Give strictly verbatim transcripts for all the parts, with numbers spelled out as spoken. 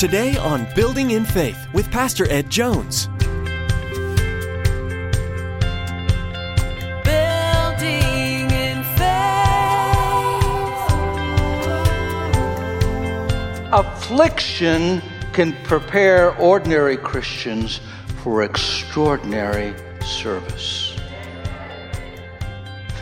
Today on Building in Faith with Pastor Ed Jones. Building in Faith. Affliction can prepare ordinary Christians for extraordinary service.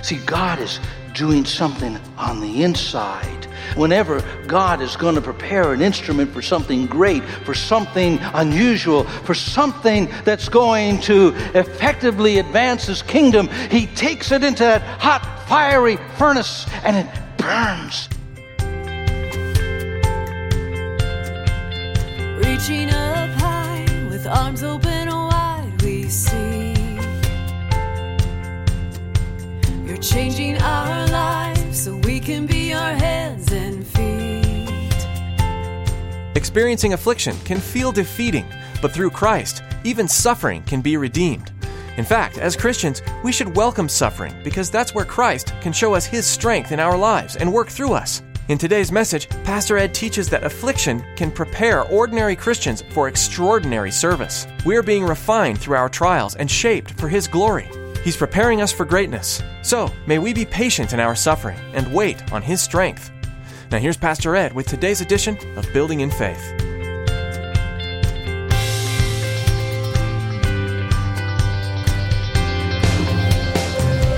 See, God is doing something on the inside. Whenever God is going to prepare an instrument for something great, for something unusual, for something that's going to effectively advance His kingdom, He takes it into that hot, fiery furnace and it burns. Reaching up high, with arms open wide, we see You're changing our lives so we can be our hands and feet. Experiencing affliction can feel defeating, but through Christ, even suffering can be redeemed. In fact, as Christians, we should welcome suffering because that's where Christ can show us His strength in our lives and work through us. In today's message, Pastor Ed teaches that affliction can prepare ordinary Christians for extraordinary service. We are being refined through our trials and shaped for His glory. He's preparing us for greatness. So, may we be patient in our suffering and wait on His strength. Now here's Pastor Ed with today's edition of Building in Faith.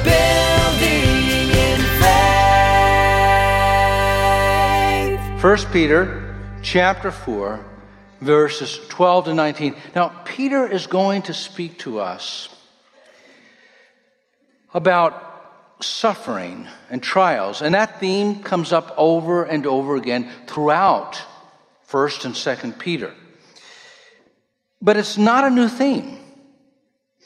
Building in Faith. First Peter chapter four, verses twelve to nineteen. Now, Peter is going to speak to us about suffering and trials. And that theme comes up over and over again throughout First and Second Peter. But it's not a new theme.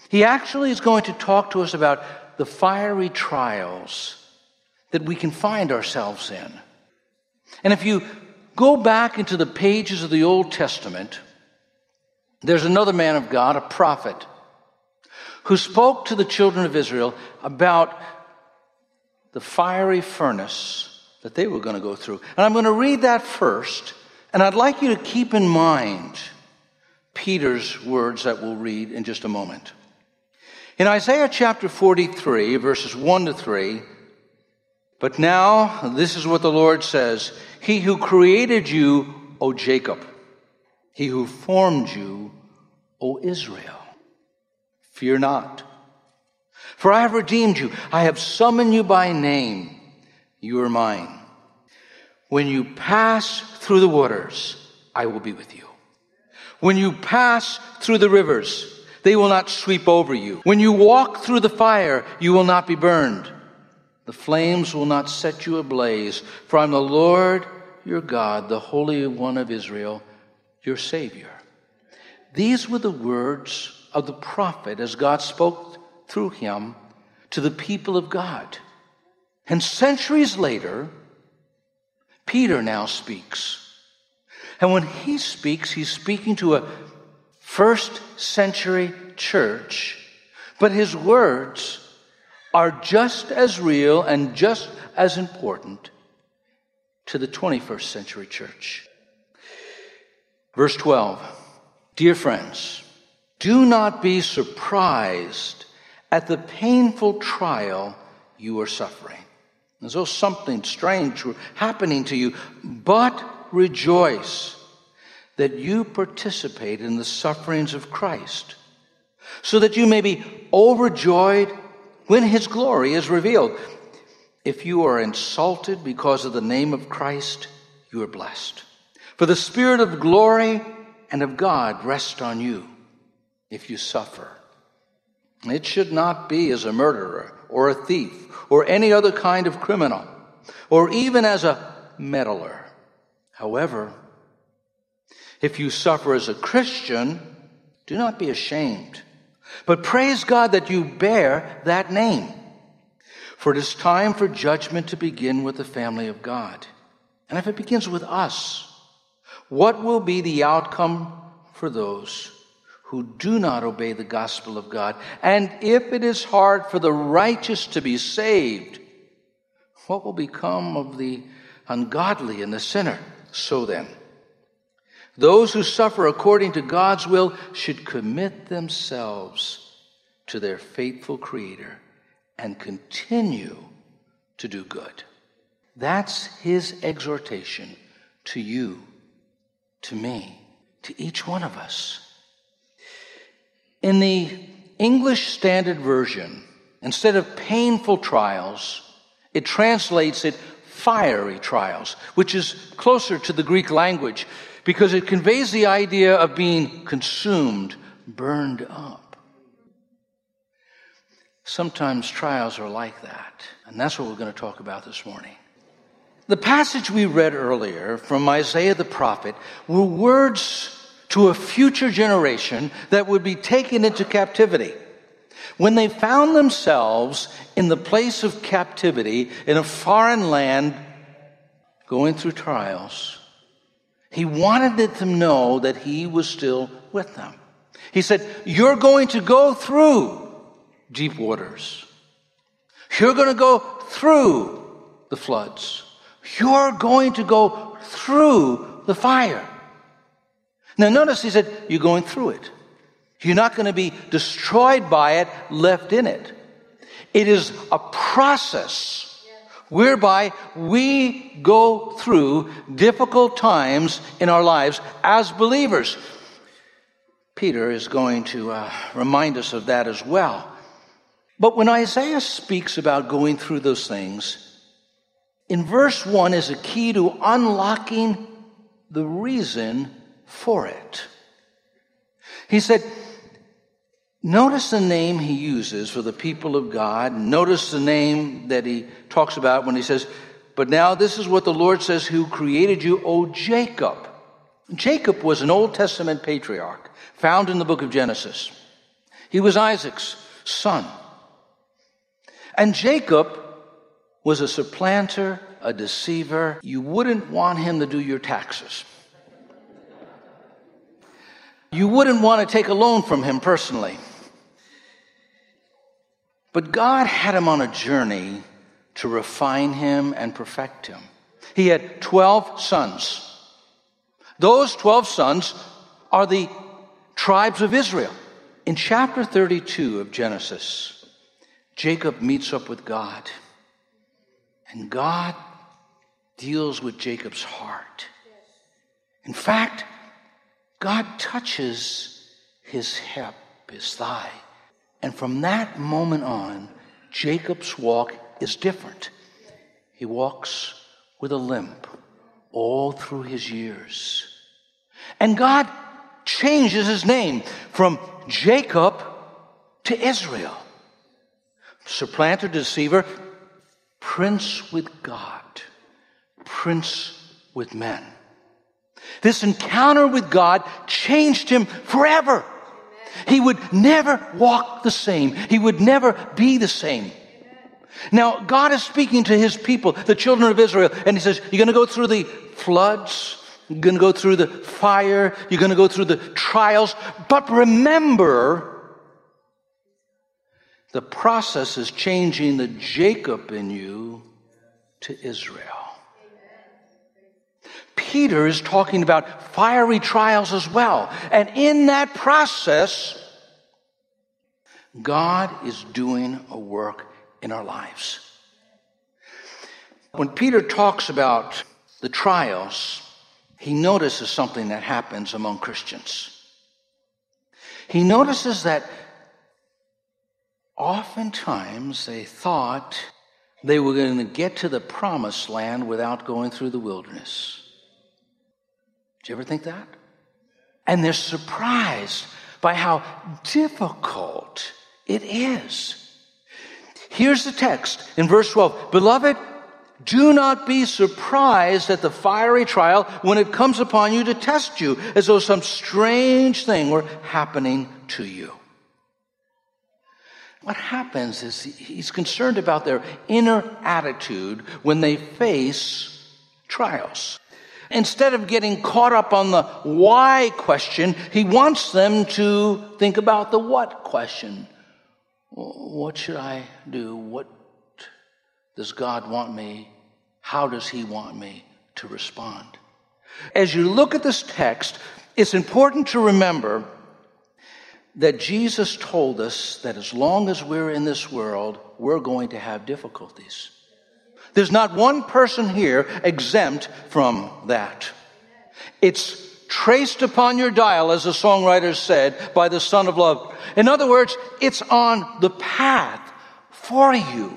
He actually is going to talk to us about the fiery trials that we can find ourselves in. And if you go back into the pages of the Old Testament, there's another man of God, a prophet, who spoke to the children of Israel about the fiery furnace that they were going to go through. And I'm going to read that first, and I'd like you to keep in mind Peter's words that we'll read in just a moment. In Isaiah chapter forty-three, verses one to three, "But now this is what the Lord says, He who created you, O Jacob, He who formed you, O Israel. Fear not, for I have redeemed you. I have summoned you by name. You are mine. When you pass through the waters, I will be with you. When you pass through the rivers, they will not sweep over you. When you walk through the fire, you will not be burned. The flames will not set you ablaze, for I am the Lord your God, the Holy One of Israel, your Savior." These were the words of the prophet as God spoke through him to the people of God. And centuries later, Peter now speaks. And when he speaks, he's speaking to a first century church, but his words are just as real and just as important to the twenty-first century church. Verse twelve, "Dear friends, do not be surprised at the painful trial you are suffering, as though something strange were happening to you, but rejoice that you participate in the sufferings of Christ, so that you may be overjoyed when His glory is revealed. If you are insulted because of the name of Christ, you are blessed, for the Spirit of glory and of God rests on you. If you suffer, it should not be as a murderer or a thief or any other kind of criminal or even as a meddler. However, if you suffer as a Christian, do not be ashamed, but praise God that you bear that name. For it is time for judgment to begin with the family of God. And if it begins with us, what will be the outcome for those who do not obey the gospel of God? And if it is hard for the righteous to be saved, what will become of the ungodly and the sinner? So then, Those who suffer according to God's will should commit themselves to their faithful Creator and continue to do good. That's his exhortation to you, to me, to each one of us. In the English Standard Version, instead of painful trials, it translates it fiery trials, which is closer to the Greek language because it conveys the idea of being consumed, burned up. Sometimes trials are like that, and that's what we're going to talk about this morning. The passage we read earlier from Isaiah the prophet were words to a future generation that would be taken into captivity. When they found themselves in the place of captivity in a foreign land, going through trials, he wanted them to know that he was still with them. He said, you're going to go through deep waters. You're going to go through the floods. You're going to go through the fire. Now notice he said, you're going through it. You're not going to be destroyed by it, left in it. It is a process whereby we go through difficult times in our lives as believers. Peter is going to uh, remind us of that as well. But when Isaiah speaks about going through those things, in verse one is a key to unlocking the reason for it. He said, notice the name he uses for the people of God. Notice the name that he talks about when he says, but now this is what the Lord says, who created you, O Jacob. Jacob was an Old Testament patriarch found in the book of Genesis. He was Isaac's son. And Jacob was a supplanter, a deceiver. You wouldn't want him to do your taxes. You wouldn't want to take a loan from him personally. But God had him on a journey to refine him and perfect him. He had twelve sons. Those twelve sons are the tribes of Israel. In chapter thirty-two of Genesis, Jacob meets up with God. And God deals with Jacob's heart. In fact, God touches his hip, his thigh. And from that moment on, Jacob's walk is different. He walks with a limp all through his years. And God changes his name from Jacob to Israel. Supplanter, deceiver, prince with God, prince with men. This encounter with God changed him forever. Amen. He would never walk the same. He would never be the same. Amen. Now, God is speaking to his people, the children of Israel, and he says, you're going to go through the floods, you're going to go through the fire, you're going to go through the trials, but remember, the process is changing the Jacob in you to Israel. Peter is talking about fiery trials as well. And in that process, God is doing a work in our lives. When Peter talks about the trials, he notices something that happens among Christians. He notices that oftentimes they thought they were going to get to the promised land without going through the wilderness. Did you ever think that? And they're surprised by how difficult it is. Here's the text in verse twelve. Beloved, do not be surprised at the fiery trial when it comes upon you to test you, as though some strange thing were happening to you. What happens is he's concerned about their inner attitude when they face trials. Instead of getting caught up on the why question, he wants them to think about the what question. What should I do? What does God want me? How does he want me to respond? As you look at this text, it's important to remember that Jesus told us that as long as we're in this world, we're going to have difficulties. There's not one person here exempt from that. It's traced upon your dial, as the songwriter said, by the Son of Love. In other words, it's on the path for you.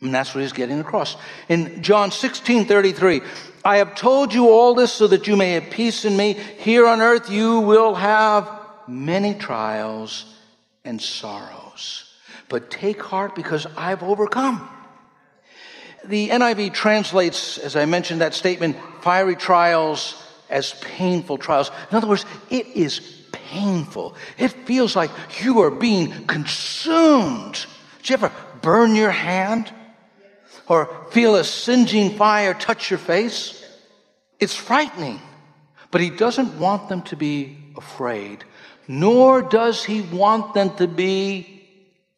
And that's what he's getting across. In John sixteen thirty-three, I have told you all this so that you may have peace in me. Here on earth you will have many trials and sorrows. But take heart, because I've overcome. The N I V translates, as I mentioned, that statement, fiery trials as painful trials. In other words, it is painful. It feels like you are being consumed. Did you ever burn your hand? Or feel a singeing fire touch your face? It's frightening. But he doesn't want them to be afraid, nor does he want them to be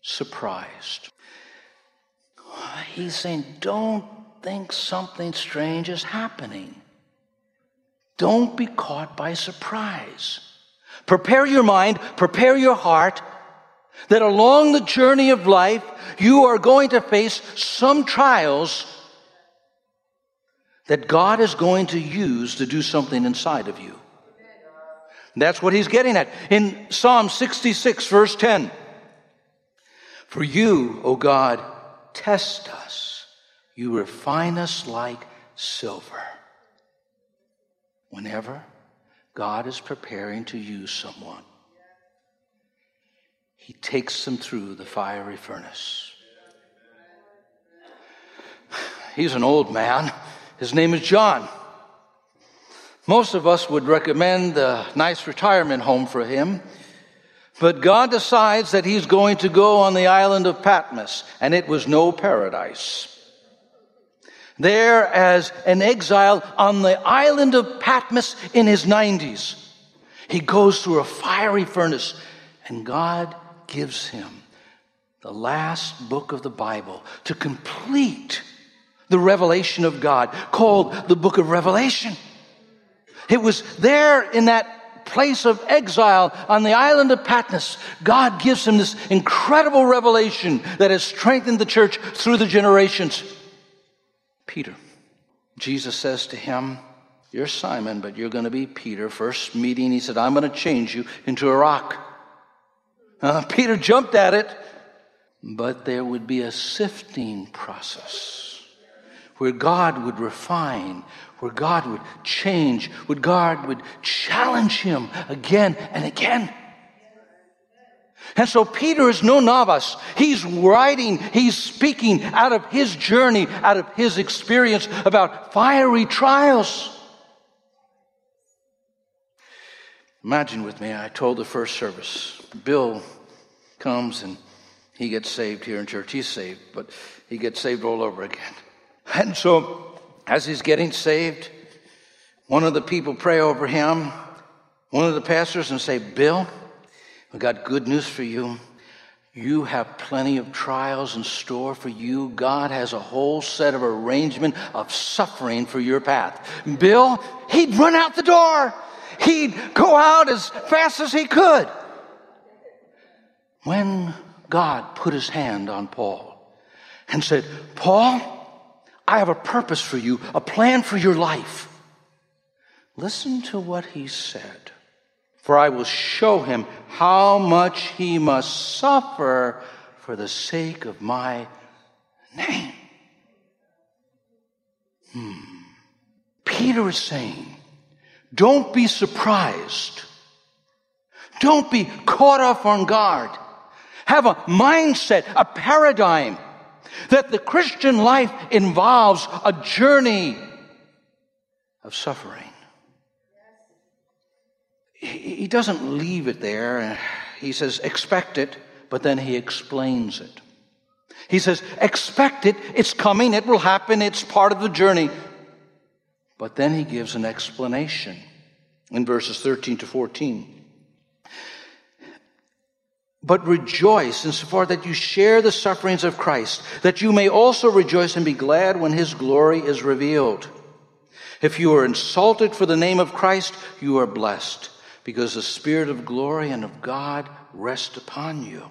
surprised. He's saying, don't think something strange is happening. Don't be caught by surprise. Prepare your mind, prepare your heart, that along the journey of life, you are going to face some trials that God is going to use to do something inside of you. That's what he's getting at. In Psalm sixty-six, verse ten, for you, O God, test us. You refine us like silver. Whenever God is preparing to use someone, he takes them through the fiery furnace. He's an old man. His name is John. Most of us would recommend a nice retirement home for him. But God decides that he's going to go on the island of Patmos, and it was no paradise. There as an exile on the island of Patmos in his nineties, he goes through a fiery furnace, and God gives him the last book of the Bible to complete the revelation of God, called the book of Revelation. It was there in that place of exile on the island of Patmos. God gives him this incredible revelation that has strengthened the church through the generations. Peter. Jesus says to him, you're Simon, but you're going to be Peter. First meeting, he said, I'm going to change you into a rock. Uh, Peter jumped at it, but there would be a sifting process where God would refine, where God would change, where God would challenge him again and again. And so Peter is no novice. He's writing, he's speaking out of his journey, out of his experience about fiery trials. Imagine with me, I told the first service, Bill comes and he gets saved here in church. He's saved, but he gets saved all over again. And so, as he's getting saved, one of the people pray over him, one of the pastors, and say, Bill, we got good news for you. You have plenty of trials in store for you. God has a whole set of arrangement of suffering for your path. Bill, he'd run out the door. He'd go out as fast as he could. When God put his hand on Paul and said, Paul, I have a purpose for you, a plan for your life. Listen to what he said. For I will show him how much he must suffer for the sake of my name. Hmm. Peter is saying, don't be surprised. Don't be caught off on guard. Have a mindset, a paradigm, that the Christian life involves a journey of suffering. He doesn't leave it there. He says, expect it, but then he explains it. He says, expect it, it's coming, it will happen, it's part of the journey. But then he gives an explanation in verses thirteen to fourteen. But rejoice insofar that you share the sufferings of Christ, that you may also rejoice and be glad when his glory is revealed. If you are insulted for the name of Christ, you are blessed, because the Spirit of glory and of God rests upon you.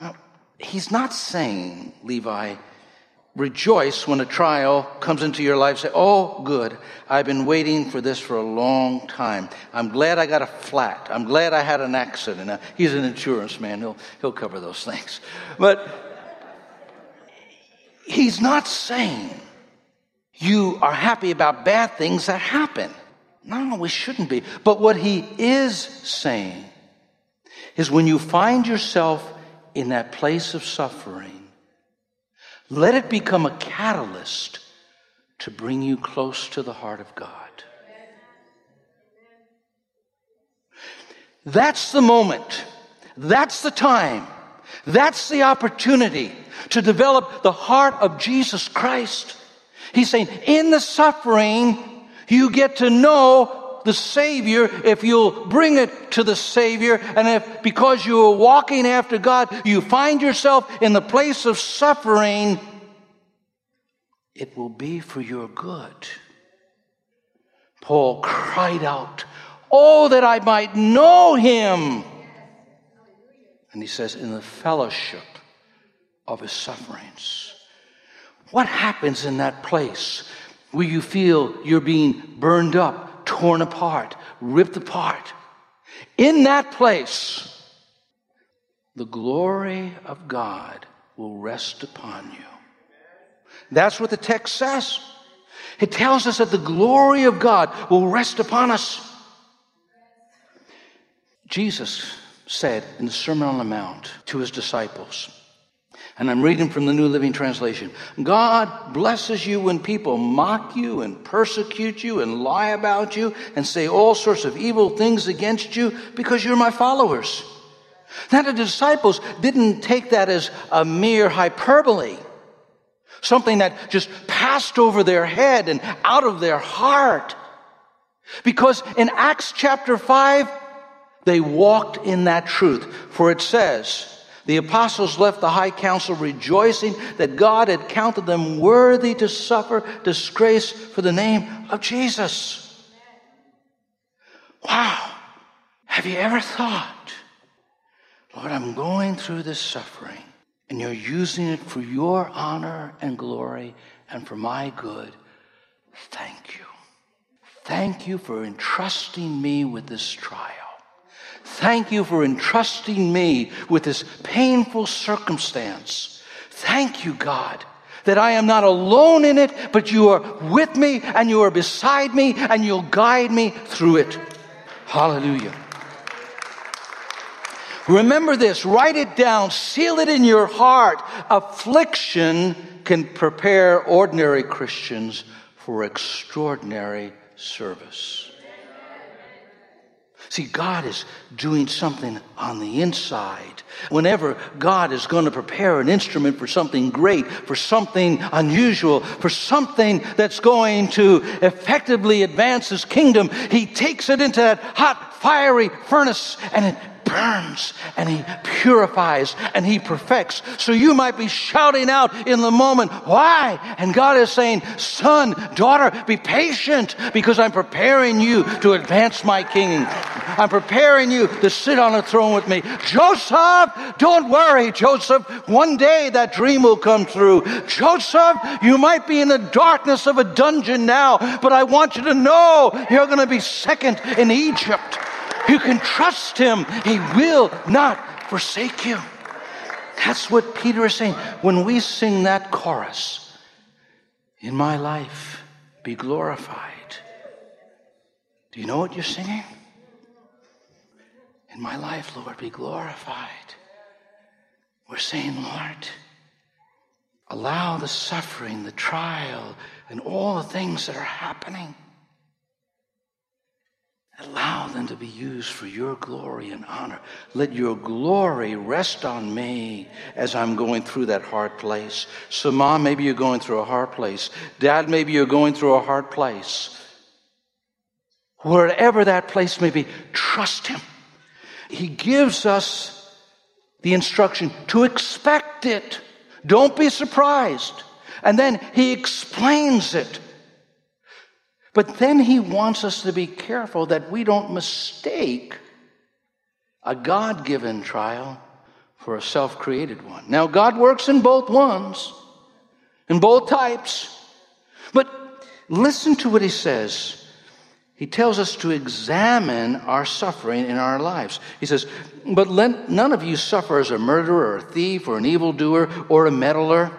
Now, he's not saying, Levi, rejoice when a trial comes into your life. Say, oh, good, I've been waiting for this for a long time. I'm glad I got a flat. I'm glad I had an accident. Now, he's an insurance man. He'll, he'll cover those things. But he's not saying you are happy about bad things that happen. No, we shouldn't be. But what he is saying is when you find yourself in that place of suffering, let it become a catalyst to bring you close to the heart of God. That's the moment. That's the time. That's the opportunity to develop the heart of Jesus Christ. He's saying, in the suffering, you get to know the Savior if you'll bring it to the Savior. And if, because you are walking after God, you find yourself in the place of suffering, it will be for your good. Paul cried out, oh, that I might know him. And he says, in the fellowship of his sufferings. What happens in that place where you feel you're being burned up, torn apart, ripped apart? In that place, the glory of God will rest upon you. That's what the text says. It tells us that the glory of God will rest upon us. Jesus said in the Sermon on the Mount to his disciples, and I'm reading from the New Living Translation, God blesses you when people mock you and persecute you and lie about you and say all sorts of evil things against you because you're my followers. Now, the disciples didn't take that as a mere hyperbole, something that just passed over their head and out of their heart. Because in Acts chapter five, they walked in that truth. For it says, the apostles left the high council rejoicing that God had counted them worthy to suffer disgrace for the name of Jesus. Wow. Have you ever thought, Lord, I'm going through this suffering, and you're using it for your honor and glory and for my good. Thank you. Thank you for entrusting me with this trial. Thank you for entrusting me with this painful circumstance. Thank you, God, that I am not alone in it, but you are with me and you are beside me and you'll guide me through it. Hallelujah. Remember this, write it down, seal it in your heart. Affliction can prepare ordinary Christians for extraordinary service. See, God is doing something on the inside. Whenever God is going to prepare an instrument for something great, for something unusual, for something that's going to effectively advance his kingdom, he takes it into that hot, fiery furnace and it burns, and he purifies, and he perfects. So you might be shouting out in the moment, why? And God is saying, son, daughter, be patient, because I'm preparing you to advance my kingdom. I'm preparing you to sit on a throne with me. Joseph, don't worry, Joseph. One day that dream will come through. Joseph, you might be in the darkness of a dungeon now, but I want you to know you're going to be second in Egypt. You can trust him. He will not forsake you. That's what Peter is saying. When we sing that chorus, in my life, be glorified. Do you know what you're singing? In my life, Lord, be glorified. We're saying, Lord, allow the suffering, the trial, and all the things that are happening, allow them to be used for your glory and honor. Let your glory rest on me as I'm going through that hard place. So, Mom, maybe you're going through a hard place. Dad, maybe you're going through a hard place. Wherever that place may be, trust him. He gives us the instruction to expect it. Don't be surprised. And then he explains it. But then he wants us to be careful that we don't mistake a God-given trial for a self-created one. Now, God works in both ones, in both types. But listen to what he says. He tells us to examine our suffering in our lives. He says, but let none of you suffer as a murderer or a thief or an evildoer or a meddler.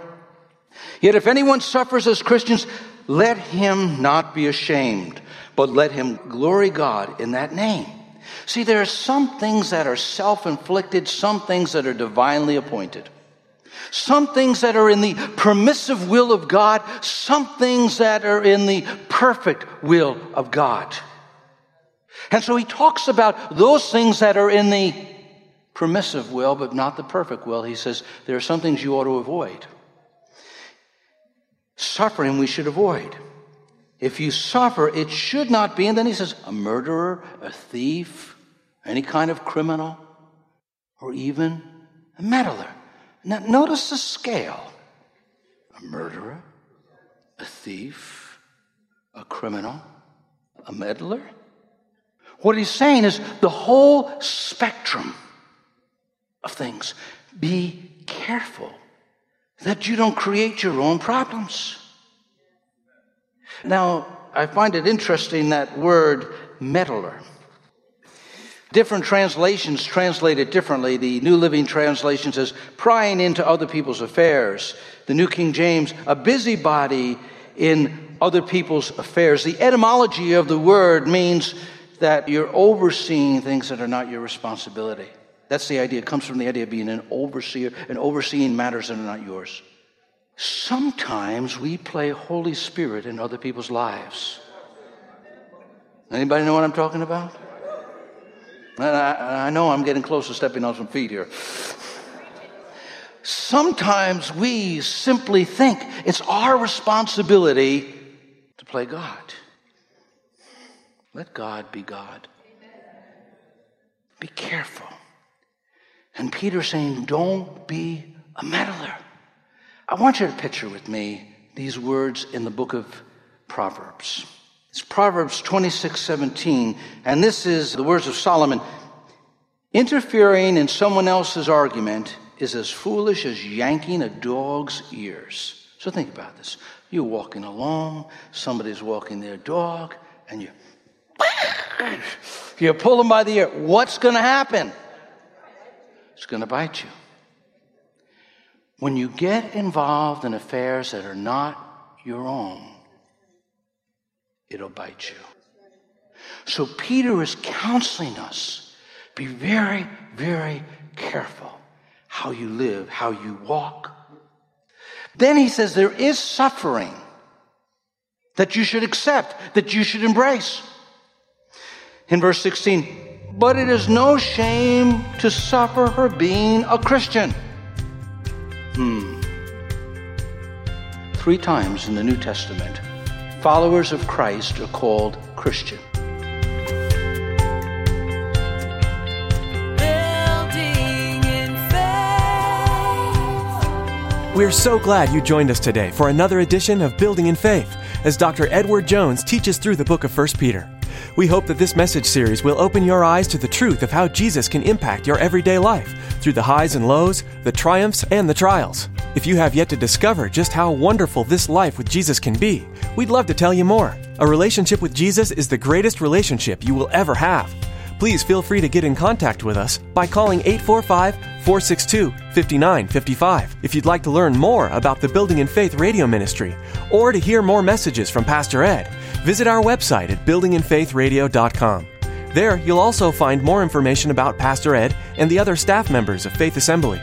Yet if anyone suffers as Christians, let him not be ashamed, but let him glory God in that name. See, there are some things that are self-inflicted, some things that are divinely appointed. Some things that are in the permissive will of God, some things that are in the perfect will of God. And so he talks about those things that are in the permissive will, but not the perfect will. He says, there are some things you ought to avoid. Suffering we should avoid. If you suffer, it should not be, and then he says, a murderer, a thief, any kind of criminal, or even a meddler. Now, notice the scale. A murderer, a thief, a criminal, a meddler. What he's saying is the whole spectrum of things. Be careful that you don't create your own problems. Now, I find it interesting that word meddler. Different translations translate it differently. The New Living Translation says, prying into other people's affairs. The New King James, a busybody in other people's affairs. The etymology of the word means that you're overseeing things that are not your responsibility. That's the idea. It comes from the idea of being an overseer and overseeing matters that are not yours. Sometimes we play Holy Spirit in other people's lives. Anybody know what I'm talking about? And I, I know I'm getting close to stepping on some feet here. Sometimes we simply think it's our responsibility to play God. Let God be God. Amen. Be careful. And Peter's saying, don't be a meddler. I want you to picture with me these words in the book of Proverbs. It's Proverbs twenty-six seventeen, and this is the words of Solomon. Interfering in someone else's argument is as foolish as yanking a dog's ears. So think about this. You're walking along, somebody's walking their dog, and you, you pull them by the ear. What's going to happen? It's going to bite you. When you get involved in affairs that are not your own, it'll bite you. So Peter is counseling us. Be very, very careful how you live, how you walk. Then he says there is suffering that you should accept, that you should embrace. In verse sixteen, but it is no shame to suffer for being a Christian. Hmm. Three times in the New Testament, followers of Christ are called Christian. Building in Faith. We're so glad you joined us today for another edition of Building in Faith as Doctor Edward Jones teaches through the book of First Peter. We hope that this message series will open your eyes to the truth of how Jesus can impact your everyday life through the highs and lows, the triumphs and the trials. If you have yet to discover just how wonderful this life with Jesus can be, we'd love to tell you more. A relationship with Jesus is the greatest relationship you will ever have. Please feel free to get in contact with us by calling eight four five, four six two, five nine five five if you'd like to learn more about the Building in Faith radio ministry or to hear more messages from Pastor Ed. Visit our website at building in faith radio dot com. There, you'll also find more information about Pastor Ed and the other staff members of Faith Assembly.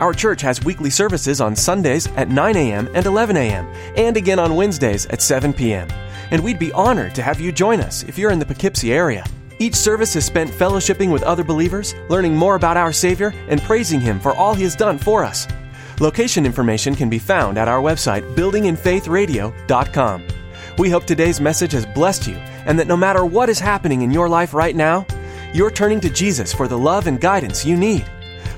Our church has weekly services on Sundays at nine a.m. and eleven a.m. and again on Wednesdays at seven p.m. And we'd be honored to have you join us if you're in the Poughkeepsie area. Each service is spent fellowshipping with other believers, learning more about our Savior, and praising Him for all He has done for us. Location information can be found at our website, building in faith radio dot com. We hope today's message has blessed you and that no matter what is happening in your life right now, you're turning to Jesus for the love and guidance you need.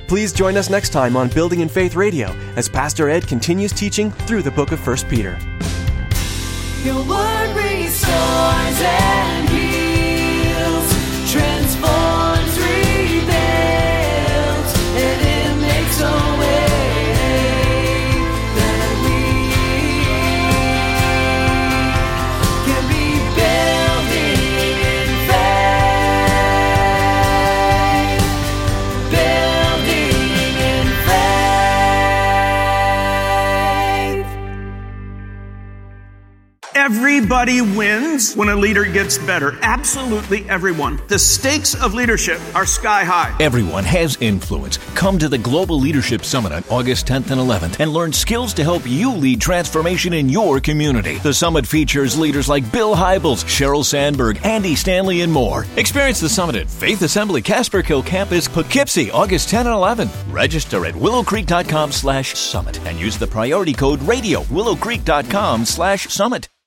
Please join us next time on Building in Faith Radio as Pastor Ed continues teaching through the book of First Peter. Your word restores. Everybody wins when a leader gets better. Absolutely everyone. The stakes of leadership are sky high. Everyone has influence. Come to the Global Leadership Summit on August tenth and eleventh and learn skills to help you lead transformation in your community. The summit features leaders like Bill Hybels, Cheryl Sandberg, Andy Stanley, and more. Experience the summit at Faith Assembly Casperkill Campus, Poughkeepsie, August tenth and eleventh. Register at willow creek dot com slash summit and use the priority code radio, willow creek dot com slash summit.